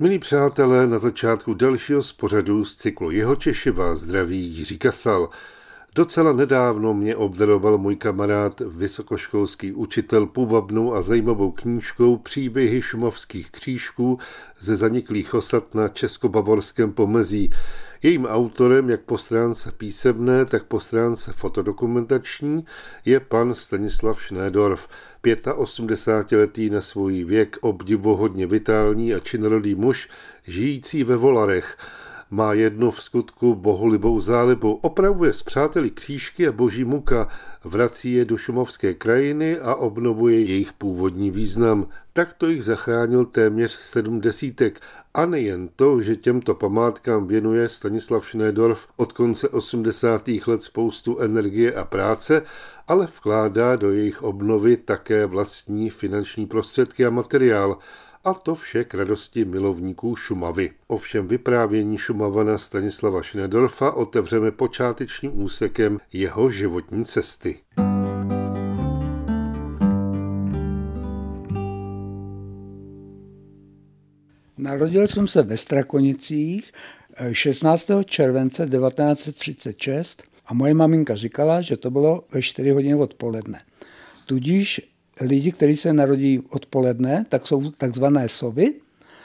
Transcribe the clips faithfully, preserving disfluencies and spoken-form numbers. Milí přátelé, na začátku dalšího z pořadu z cyklu Jihočeši vás zdraví Jiří Kasal. Docela nedávno mě obdaroval můj kamarád, vysokoškolský učitel, půvabnou a zajímavou knížkou Příběhy šumavských křížků ze zaniklých osad na českobavorském pomezí. Jejím autorem, jak po stránce písemné, tak po stránce fotodokumentační, je pan Stanislav Schnedorf, osmdesátiletý na svůj věk, obdivuhodně vitální a činorodý muž, žijící ve Volarech. Má jednu v skutku bohulibou zálibu, opravuje s přáteli křížky a boží muka, vrací je do šumavské krajiny a obnovuje jejich původní význam. Takto jich zachránil téměř sedm desítek. A nejen to, že těmto památkám věnuje Stanislav Schnedorf od konce osmdesátých let spoustu energie a práce, ale vkládá do jejich obnovy také vlastní finanční prostředky a materiál. A to vše k radosti milovníků Šumavy. Ovšem vyprávění Šumavana Stanislava Schnedorfa otevřeme počátečním úsekem jeho životní cesty. Narodil jsem se ve Strakonicích šestnáctého července devatenáct set třicet šest a moje maminka říkala, že to bylo ve čtyři hodiny odpoledne. Tudíž lidi, kteří se narodí odpoledne, tak jsou takzvané sovy.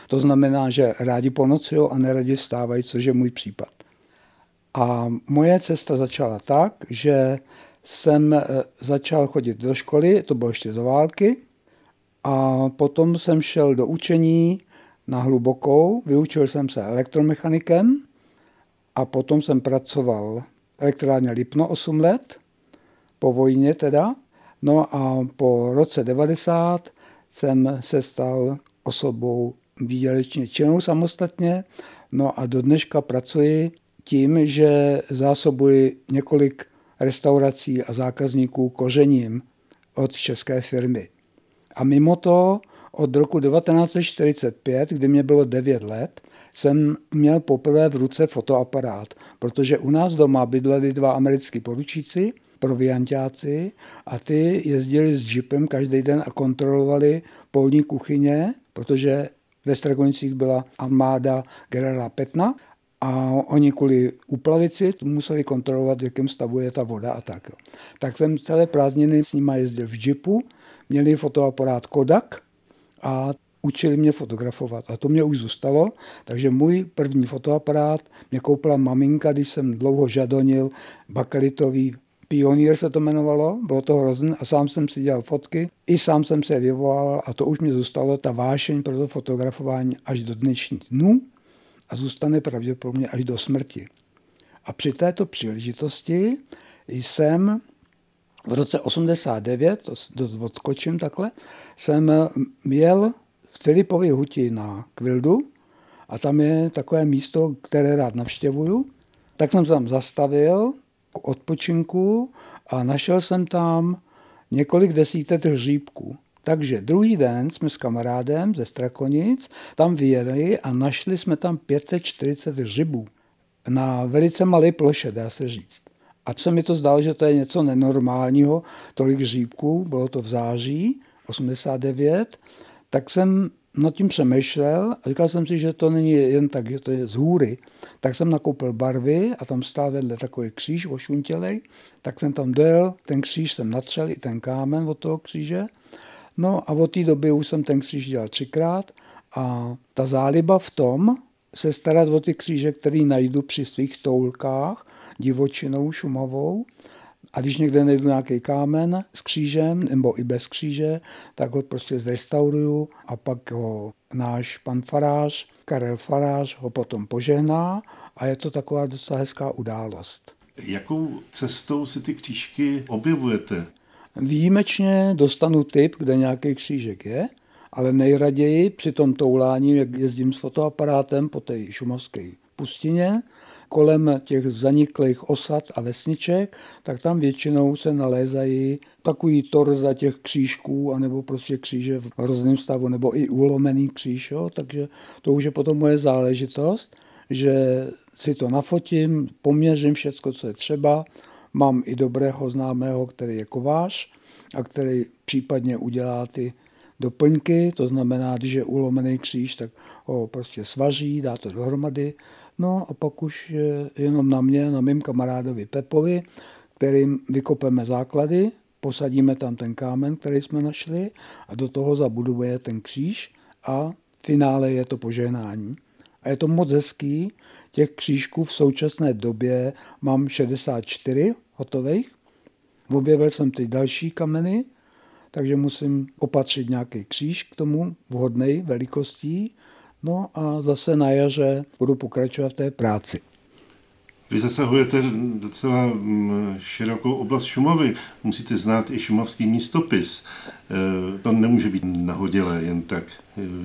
To znamená, že rádi ponocují a neradi vstávají, což je můj případ. A moje cesta začala tak, že jsem začal chodit do školy, to bylo ještě za války, a potom jsem šel do učení na hlubokou, vyučil jsem se elektromechanikem a potom jsem pracoval v elektrárně Lipno osm let, po vojně teda. No a po roce devadesát jsem se stal osobou výdělečně činnou samostatně. No a do dneška pracuji tím, že zásobuji několik restaurací a zákazníků kořením od české firmy. A mimo to od roku devatenáct set čtyřicet pět, kdy mě bylo devět let, jsem měl poprvé v ruce fotoaparát, protože u nás doma bydleli dva američtí poručíci, proviantáci, a ty jezdili s džipem každý den a kontrolovali polní kuchyně, protože ve Strakonicích byla armáda generála Petna a oni kvůli úplavici museli kontrolovat, v jakém stavu je ta voda a tak. Tak jsem celé prázdniny s nima jezdil v džipu, měli fotoaparát Kodak a učili mě fotografovat. A to mě už zůstalo, takže můj první fotoaparát mě koupila maminka, když jsem dlouho žadonil bakelitový Pionír se to jmenovalo, bylo to hrozné a sám jsem si dělal fotky, i sám jsem se je vyvolal a to už mě zůstalo, ta vášeň pro to fotografování až do dnešních dnů a zůstane pravděpodobně až do smrti. A při této příležitosti jsem v roce osmdesát devět, to odskočím takhle, jsem jel z Filipovy huti na Kvildu a tam je takové místo, které rád navštěvuju, tak jsem se tam zastavil k odpočinku a našel jsem tam několik desítek hříbků. Takže druhý den jsme s kamarádem ze Strakonic tam vyjeli a našli jsme tam pět set čtyřicet hřibů na velice malé ploše, dá se říct. A se mi to zdálo, že to je něco nenormálního, tolik hříbků, bylo to v září osmdesát devět, tak jsem nad tím přemýšlel a říkal jsem si, že to není jen tak, že to je z hůry. Tak jsem nakoupil barvy a tam stál vedle takový kříž ošuntělej, tak jsem tam dojel, ten kříž jsem natřel i ten kámen od toho kříže. No a od té doby už jsem ten kříž dělal třikrát a ta záliba v tom, se starat o ty kříže, který najdu při svých toulkách, divočinou, Šumavou, a když někde najdu nějaký kámen s křížem nebo i bez kříže, tak ho prostě zrestauruju a pak ho náš pan Farář, Karel Farář, ho potom požehná a je to taková docela hezká událost. Jakou cestou si ty křížky objevujete? Výjimečně dostanu tip, kde nějaký křížek je, ale nejraději při tom toulání, jak jezdím s fotoaparátem po té šumavské pustině, kolem těch zaniklých osad a vesniček, tak tam většinou se nalézají takový torza těch křížků, anebo prostě kříže v hrozném stavu, nebo i ulomený kříž, jo? Takže to už je potom moje záležitost, že si to nafotím, poměřím všecko, co je třeba. Mám i dobrého známého, který je kovář a který případně udělá ty doplňky, to znamená, když je ulomený kříž, tak ho prostě svaří, dá to dohromady. No a pak už jenom na mě, na mým kamarádovi Pepovi, kterým vykopeme základy, posadíme tam ten kámen, který jsme našli a do toho zabuduje ten kříž a v finále je to požehnání. A je to moc hezký, těch křížků v současné době mám šedesát čtyři hotových. Objevil jsem teď další kameny, takže musím opatřit nějaký kříž k tomu vhodnej velikostí. No a zase na jaře budu pokračovat v té práci. Vy zasahujete docela širokou oblast Šumavy. Musíte znát i šumavský místopis. To nemůže být nahodilé jen tak.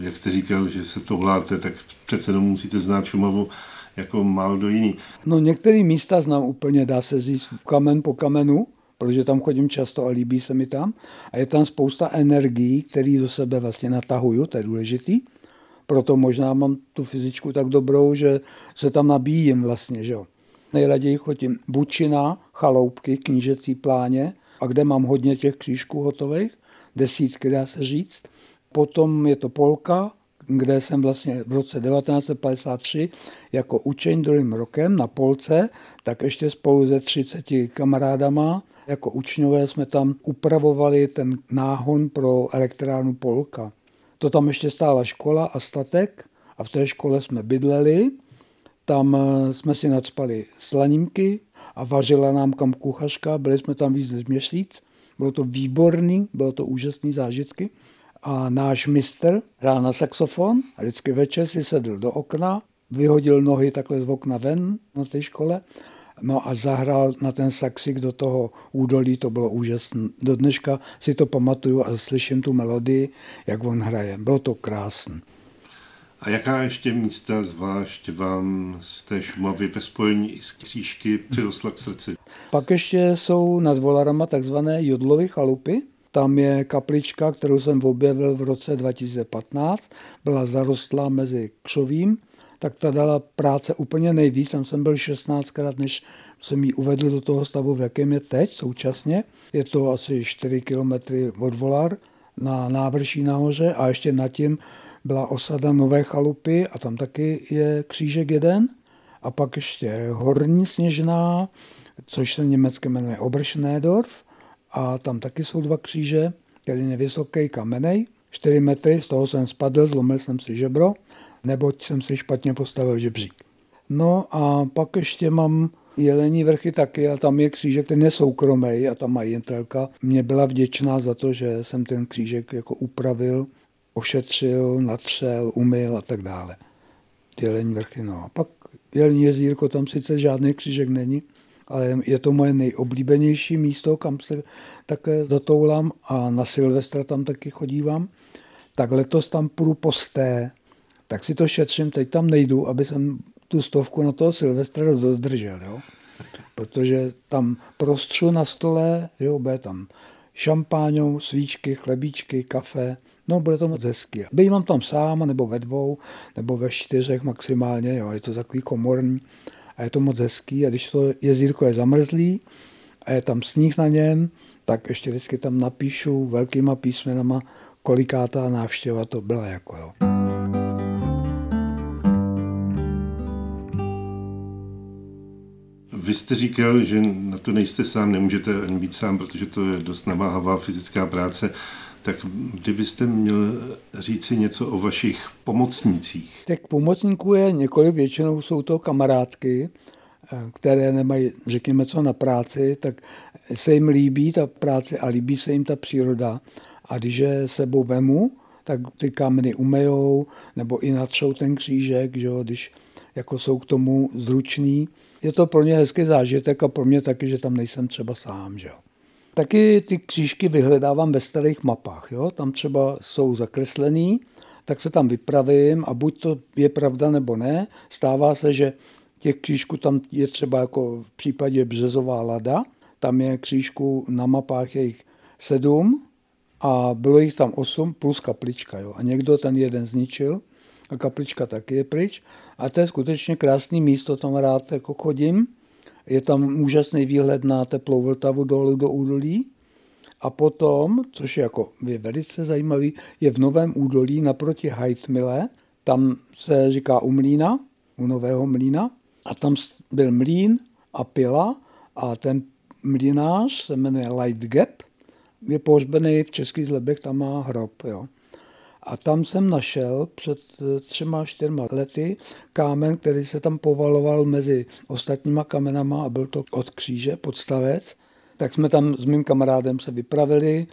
Jak jste říkal, že se to hláte, tak přece jenom musíte znát Šumavu jako málo do jiný. No některé místa znám úplně, dá se říct kamen po kamenu, protože tam chodím často a líbí se mi tam. A je tam spousta energií, které do sebe vlastně natahuju, to je důležitý. Proto možná mám tu fyzičku tak dobrou, že se tam nabíjím vlastně, že jo. Nejraději chodím Bučina, Chaloupky, Knížecí pláně, a kde mám hodně těch křížků hotových, desítky dá se říct. Potom je to Polka, kde jsem vlastně v roce devatenáct set padesát tři jako učeň druhým rokem na Polce, tak ještě spolu se třiceti kamarádama jako učňové jsme tam upravovali ten náhon pro elektrárnu Polka. To tam ještě stála škola a statek a v té škole jsme bydleli. Tam jsme si nacpali slanínky a vařila nám kam kuchařka, byli jsme tam víc než měsíc. Bylo to výborný, bylo to úžasný zážitky. A náš mistr hrál na saxofon a vždycky večer si sedl do okna, vyhodil nohy takhle z okna ven na té škole, no a zahrál na ten saxik do toho údolí, to bylo úžasné. Do dneška si to pamatuju a slyším tu melodii, jak on hraje. Bylo to krásné. A jaká ještě místa zvlášť vám z té Šumavy ve spojení i s křížky přirostla k srdci? Pak ještě jsou nad Volarama takzvané Jodlovy chalupy. Tam je kaplička, kterou jsem objevil v roce dva tisíce patnáct. Byla zarostlá mezi křovím, tak ta dala práce úplně nejvíc. Tam jsem byl šestnáctkrát, než jsem ji uvedl do toho stavu, v jakém je teď současně. Je to asi čtyři kilometry od Volar na návrší nahoře a ještě nad tím byla osada Nové chalupy a tam taky je křížek jeden. A pak ještě Horní Sněžná, což se německy jmenuje Oberschnedorf. A tam taky jsou dva kříže, který je vysoký, kamenej, čtyři metry, z toho jsem spadl, zlomil jsem si žebro, neboť jsem si špatně postavil žebřík. No a pak ještě mám Jelení vrchy taky a tam je křížek, ten je soukromý a tam má jentelka. Mě byla vděčná za to, že jsem ten křížek jako upravil, ošetřil, natřel, umyl a tak dále. Jelení vrchy, no a pak Jelení jezírko, tam sice žádný křížek není, ale je to moje nejoblíbenější místo, kam se také zatoulám a na Silvestra tam taky chodívám. Tak letos tam půjdu posté, tak si to šetřím, teď tam nejdu, aby jsem tu stovku na toho Silvestra dodržel, jo? Protože tam prostřu na stole, jo, bude tam šampáňou, svíčky, chlebíčky, kafe, no bude to moc hezký. Bývám tam sám, nebo ve dvou, nebo ve čtyřech maximálně, jo? Je to takový komorní. A je to moc hezký a když to jezírko je zamrzlý a je tam sníh na něm, tak ještě vždycky tam napíšu velkýma písmenama, koliká ta návštěva to byla. Jako, jo. Vy jste říkal, že na to nejste sám, nemůžete ani být sám, protože to je dost namáhavá fyzická práce. Tak kdybyste měl říci něco o vašich pomocnících? Tak pomocníků je několik, většinou jsou to kamarádky, které nemají, řekněme, co na práci, tak se jim líbí ta práce a líbí se jim ta příroda. A když je sebou vemu, tak ty kameny umejou nebo i natřou ten křížek, že jo, když jako jsou k tomu zručný. Je to pro ně hezký zážitek a pro mě taky, že tam nejsem třeba sám, že jo. Taky ty křížky vyhledávám ve starých mapách, jo? Tam třeba jsou zakreslený, tak se tam vypravím a buď to je pravda nebo ne. Stává se, že těch křížků tam je třeba jako v případě Březová lada, tam je křížků na mapách jejich sedm a bylo jich tam osm plus kaplička. Jo? A někdo ten jeden zničil a kaplička taky je pryč a to je skutečně krásné místo, tam rád jako chodím. Je tam úžasný výhled na teplou Vltavu dolů do údolí A potom, což je jako je velice zajímavý, je v Novém údolí naproti Haidmühle. Tam se říká u mlýna, u Nového mlýna. A tam byl mlýn a pila a ten mlýnář se jmenuje Light Gap. Je pohřbený v Českých Zlebech, tam má hrob. Jo. A tam jsem našel před třema, čtyřma lety kámen, který se tam povaloval mezi ostatníma kamenama a byl to od kříže, podstavec. Tak jsme tam s mým kamarádem se vypravili,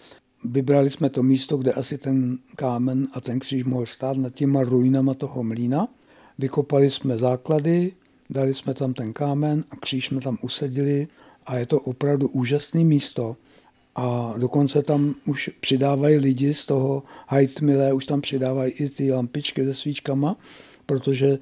vybrali jsme to místo, kde asi ten kámen a ten kříž mohl stát nad těma ruinama toho mlýna. Vykopali jsme základy, dali jsme tam ten kámen a kříž jsme tam usadili a je to opravdu úžasné místo. A dokonce tam už přidávají lidi z toho Haidmühle, už tam přidávají i ty lampičky se svíčkama, protože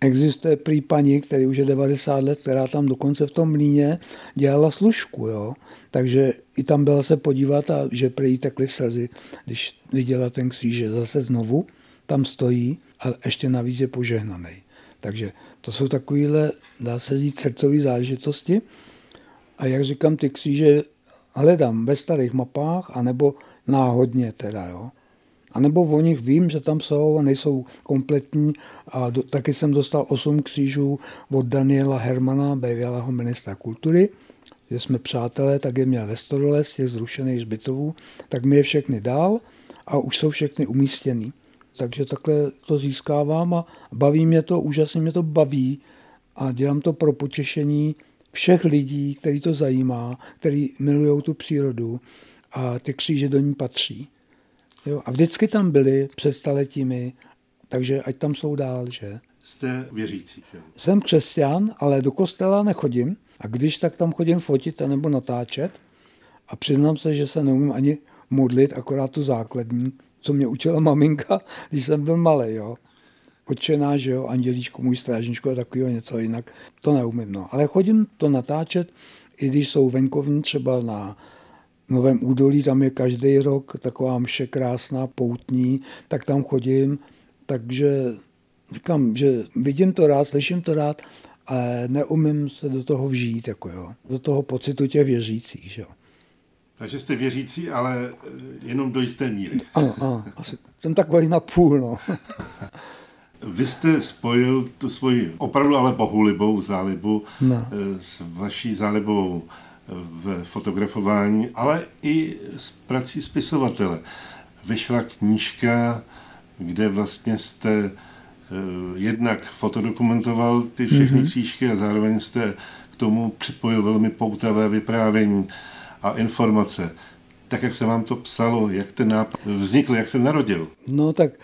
existuje prý paní, který už je devadesát let, která tam dokonce v tom mlýně dělala služku, jo. Takže i tam byla se podívat a že prý takhle slzy, když viděla ten kříž, zase znovu tam stojí a ještě navíc je požehnaný. Takže to jsou takovýhle, dá se říct, srdcové zážitosti. A jak říkám, ty kříže hledám ve starých mapách, anebo náhodně teda, jo. A nebo o nich vím, že tam jsou a nejsou kompletní. A do, taky jsem dostal osm křížů od Daniela Hermana, bývalého ministra kultury. Že jsme přátelé, tak je měl ve Storole z těch zrušených zbytovů. Tak mi je všechny dál a už jsou všechny umístěný. Takže takhle to získávám a baví mě to, úžasně mě to baví. A dělám to pro potěšení všech lidí, který to zajímá, který milují tu přírodu a ty kříže do ní patří. Jo, a vždycky tam byli před staletími, takže ať tam jsou dál, že? Jste věřící, jo? Jsem křesťan, ale do kostela nechodím. A když, tak tam chodím fotit anebo natáčet. A přiznám se, že se neumím ani modlit, akorát tu základní, co mě učila maminka, když jsem byl malý, jo. Otčená, že jo, andělíčku, můj strážničku a takového něco jinak. To neumím, no. Ale chodím to natáčet, i když jsou venkovní třeba na Novém údolí, tam je každý rok taková mše krásná, poutní, tak tam chodím, takže říkám, že vidím to rád, slyším to rád, ale neumím se do toho vžít, jako jo, do toho pocitu těch věřících. Jo. Takže jste věřící, ale jenom do jisté míry. Ano, ano, asi jsem takový napůl, no. Vy jste spojil tu svoji opravdu ale bohulibou zálibu no. s vaší zálibou v fotografování, ale i s prací spisovatele. Vyšla knížka, kde vlastně jste jednak fotodokumentoval ty všechny mm-hmm. křížky a zároveň jste k tomu připojil velmi poutavé vyprávění a informace. Tak, jak se vám to psalo, jak ten nápad vznikl, jak se narodil? No tak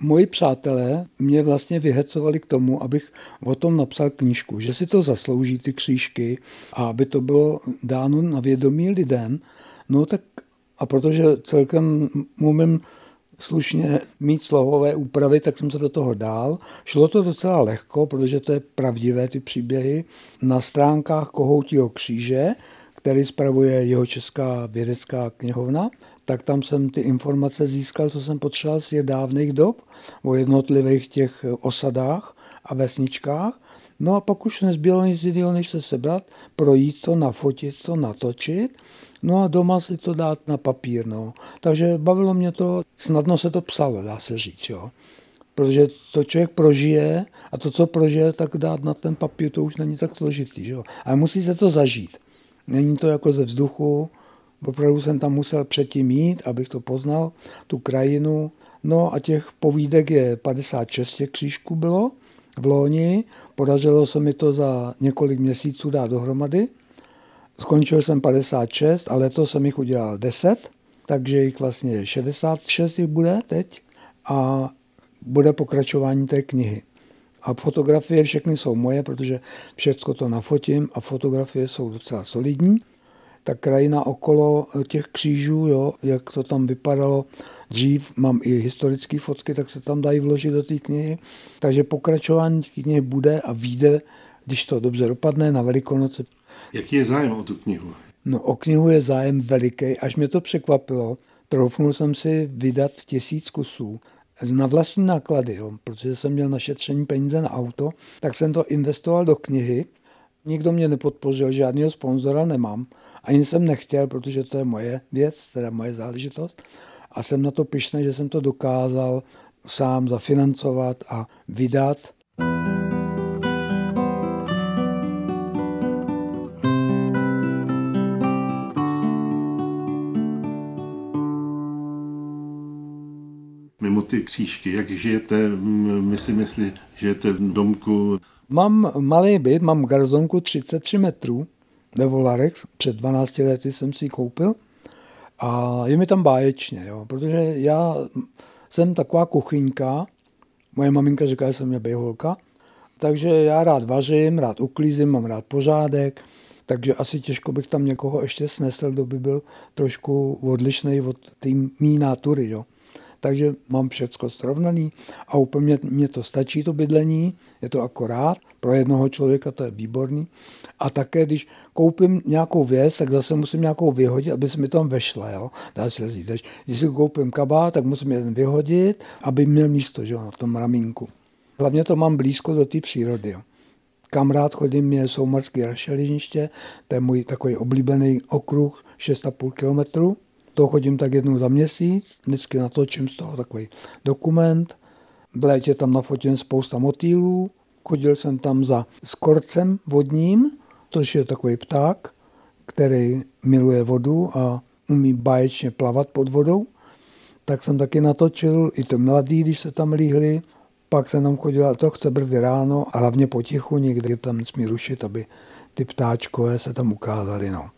moji přátelé mě vlastně vyhecovali k tomu, abych o tom napsal knížku, že si to zaslouží ty křížky a aby to bylo dáno na vědomí lidem. No tak a protože celkem umím slušně mít slohové úpravy, tak jsem se do toho dál. Šlo to docela lehko, protože to je pravdivé ty příběhy. Na stránkách Kohoutího kříže, který spravuje jeho česká vědecká knihovna, tak tam jsem ty informace získal, co jsem potřeboval z těch dávných dob o jednotlivých těch osadách a vesničkách. No a pak už nezbylo nic jiného, než se sebrat, projít to, nafotit to, natočit, no a doma si to dát na papír. No. Takže bavilo mě to, snadno se to psalo, dá se říct, jo. Protože to člověk prožije a to, co prožije, tak dát na ten papír, to už není tak složitý, jo. Ale musí se to zažít. Není to jako ze vzduchu, opravdu jsem tam musel předtím jít, abych to poznal, tu krajinu. No a těch povídek je padesát šest, těch křížků bylo v loni. Podařilo se mi to za několik měsíců dát dohromady. Skončil jsem padesát šest a letos jsem jich udělal deset, takže jich vlastně šedesát šest jich bude teď a bude pokračování té knihy. A fotografie všechny jsou moje, protože všechno to nafotím a fotografie jsou docela solidní. Ta krajina okolo těch křížů, jo, jak to tam vypadalo dřív, mám i historické fotky, tak se tam dají vložit do té knihy. Takže pokračování knihy bude a vyjde, když to dobře dopadne, na Velikonoce. Jaký je zájem o tu knihu? No o knihu je zájem veliký, až mě to překvapilo. Troufnul jsem si vydat tisíc kusů na vlastní náklady, jo, protože jsem měl našetření peníze na auto, tak jsem to investoval do knihy. Nikdo mě nepodpořil, žádného sponzora nemám. Ani jsem nechtěl, protože to je moje věc, teda moje záležitost. A jsem na to pyšný, že jsem to dokázal sám zafinancovat a vydat. Mimo ty křížky, jak žijete, my si myslí, žijete v domku? Mám malý byt, mám garzonku třicet tři metrů ve Volarech, před dvanácti lety jsem si ji koupil a je mi tam báječně, jo, protože já jsem taková kuchyňka, moje maminka říká, že jsem je bejholka, takže já rád vařím, rád uklízím, mám rád pořádek, takže asi těžko bych tam někoho ještě snesl, kdo by byl trošku odlišnej od té mý nátury, jo. Takže mám všecko srovnaný a úplně mě to stačí, to bydlení, je to akorát, pro jednoho člověka to je výborný. A také, když koupím nějakou věc, tak zase musím nějakou vyhodit, aby se mi tam vešla. Jo? Dá se říct, když si koupím kabát, tak musím jeden vyhodit, aby měl místo, že jo, na tom ramínku. Hlavně to mám blízko do té přírody. Jo? Kam rád chodím je Soumarské rašeliniště, to je můj takový oblíbený okruh šest a půl kilometru. To chodím tak jednou za měsíc, vždycky natočím z toho takový dokument. V létě tam nafotím spousta motýlů, chodil jsem tam za skorcem vodním, což je takový pták, který miluje vodu a umí báječně plavat pod vodou. Tak jsem taky natočil i to mladý, když se tam líhli. Pak jsem tam chodil, a to chce brzy ráno a hlavně potichu, nikdy tam nesmí rušit, aby ty ptáčkové se tam ukázaly. No.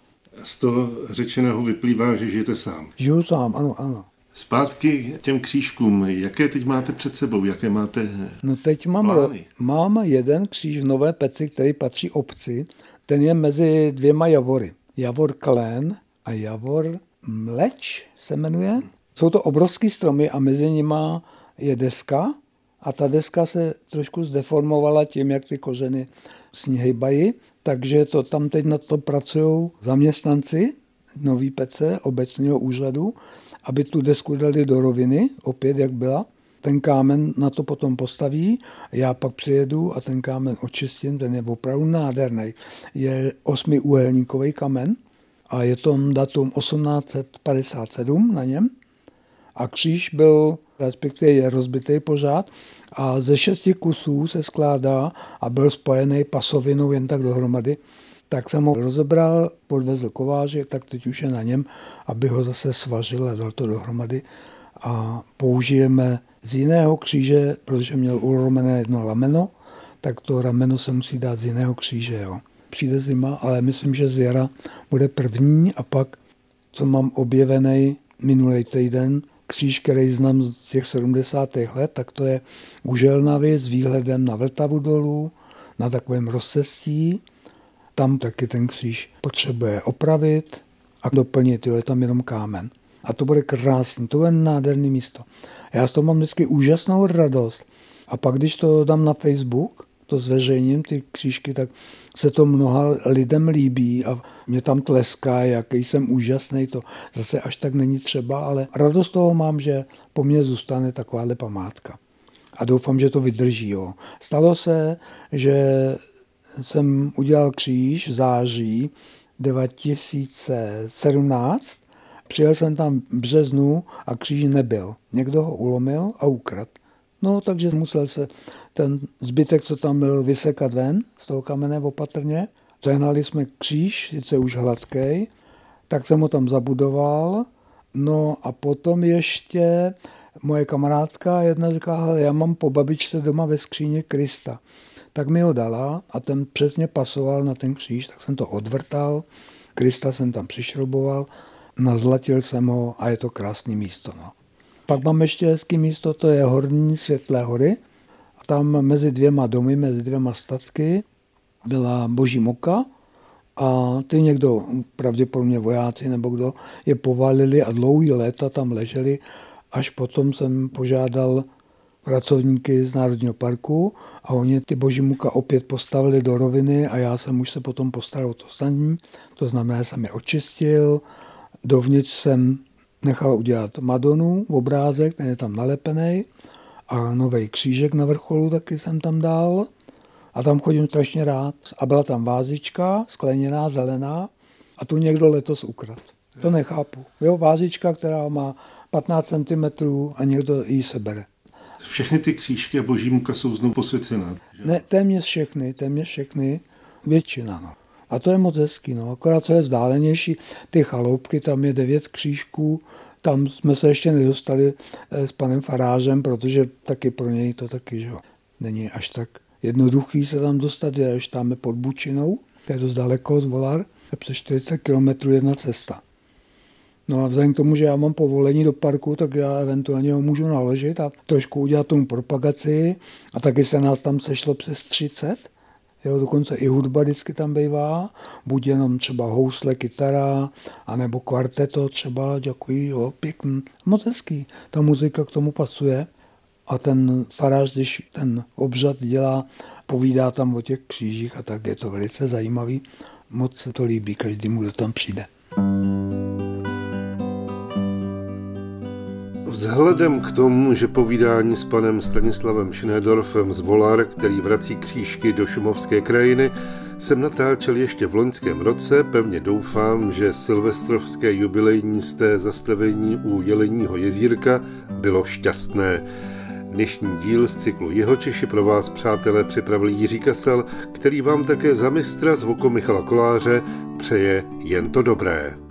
Z toho řečeného vyplývá, že žijete sám. Žiju sám, ano, ano. Zpátky těm křížkům, jaké teď máte před sebou, jaké máte No teď mám, mám jeden kříž v Nové Peci, který patří obci, ten je mezi dvěma javory. Javor Klén a Javor Mleč se jmenuje. Jsou to obrovský stromy a mezi nima je deska a ta deska se trošku zdeformovala tím, jak ty kořeny sněhy bají. Takže to tam teď na to pracují zaměstnanci Nový Pece, obecního úřadu, aby tu desku dali do roviny, opět jak byla. Ten kámen na to potom postaví, já pak přijedu a ten kámen očistím, ten je opravdu nádherný. Je osmiúhelníkový kamen a je tam datum osmnáct padesát sedm na něm. A kříž byl, respektive je rozbitý pořád, a ze šesti kusů se skládá a byl spojený pasovinou jen tak dohromady. Tak jsem ho rozebral, podvezl kováři, tak teď už je na něm, aby ho zase svařil a dal to dohromady. A použijeme z jiného kříže, protože měl ulomené jedno rameno, tak to rameno se musí dát z jiného kříže. Jo. Přijde zima, ale myslím, že z jara bude první a pak, co mám objevený minulý týden, kříž, který znám z těch sedmdesátých let, tak to je u Želnavy s výhledem na Vltavu dolů, na takovém rozcestí. Tam taky ten kříž potřebuje opravit a doplnit, jo, je tam jenom kámen. A to bude krásný, to bude nádherný místo. Já z toho mám vždycky úžasnou radost. A pak, když to dám na Facebook, to zveřejním, ty křížky, tak se to mnoha lidem líbí a mě tam tleská, jaký jsem úžasný, to zase až tak není třeba, ale radost toho mám, že po mně zůstane takováhle památka. A doufám, že to vydrží. Jo. Stalo se, že jsem udělal kříž v září dva tisíce sedmnáct, přijel jsem tam v březnu a kříž nebyl. Někdo ho ulomil a ukradl. No, takže musel se ten zbytek, co tam byl, vysekat ven z toho kamene opatrně. Zehnali jsme kříž, sice už hladkej, tak jsem ho tam zabudoval. No a potom ještě moje kamarádka jedna říká, já mám po babičce doma ve skříně Krista. Tak mi ho dala a ten přesně pasoval na ten kříž, tak jsem to odvrtal. Krista jsem tam přišrouboval, nazlatil jsem ho a je to krásné místo. No. Pak mám ještě hezký místo, to je Horní Světlé hory. Tam mezi dvěma domy, mezi dvěma statky byla boží moka a ty někdo, pravděpodobně vojáci nebo kdo, je povalili a dlouhý léta tam leželi. Až potom jsem požádal pracovníky z Národního parku a oni ty boží muka opět postavili do roviny a já jsem už se potom postaral o to ostatní. To znamená, že jsem je očistil, dovnitř jsem nechal udělat Madonu, obrázek, ten je tam nalepený, a nový křížek na vrcholu taky jsem tam dal. A A tam chodím strašně rád. A byla tam vázička, skleněná, zelená, a tu někdo letos ukradl. To nechápu. Jo, vázička, která má patnáct centimetrů a někdo ji sebere. Všechny ty křížky a boží muka jsou znovu posvěcená. Že? Ne, téměř všechny, téměř všechny, většina. No. A to je moc hezký, no. Akorát co je vzdálenější, ty chaloupky, tam je devět křížků, tam jsme se ještě nedostali s panem Farářem, protože taky pro něj to taky, že není až tak jednoduchý se tam dostat, je až tam pod Bučinou, to je dost daleko z Volar, je přes čtyřicet kilometrů jedna cesta. No a vzhledem k tomu, že já mám povolení do parku, tak já eventuálně ho můžu naložit a trošku udělat tomu propagaci. A taky se nás tam sešlo přes třicet. Jo, dokonce i hudba vždycky tam bývá. Buď jenom třeba housle, kytara, anebo kvarteto třeba, děkuji, jo, pěkný, moc hezký. Ta muzika k tomu pasuje. A ten Farář, když ten obřad dělá, povídá tam o těch křížích a tak, je to velice zajímavý. Moc se to líbí každému, kdo tam přijde. Vzhledem k tomu, že povídání s panem Stanislavem Schnedorfem z Volar, který vrací křížky do šumavské krajiny, jsem natáčel ještě v loňském roce, pevně doufám, že silvestrovské jubilejní sté zastavení u Jeleního jezírka bylo šťastné. Dnešní díl z cyklu Jihočeši pro vás, přátelé, připravil Jiří Kasal, který vám také za mistra zvuku Michala Koláře přeje jen to dobré.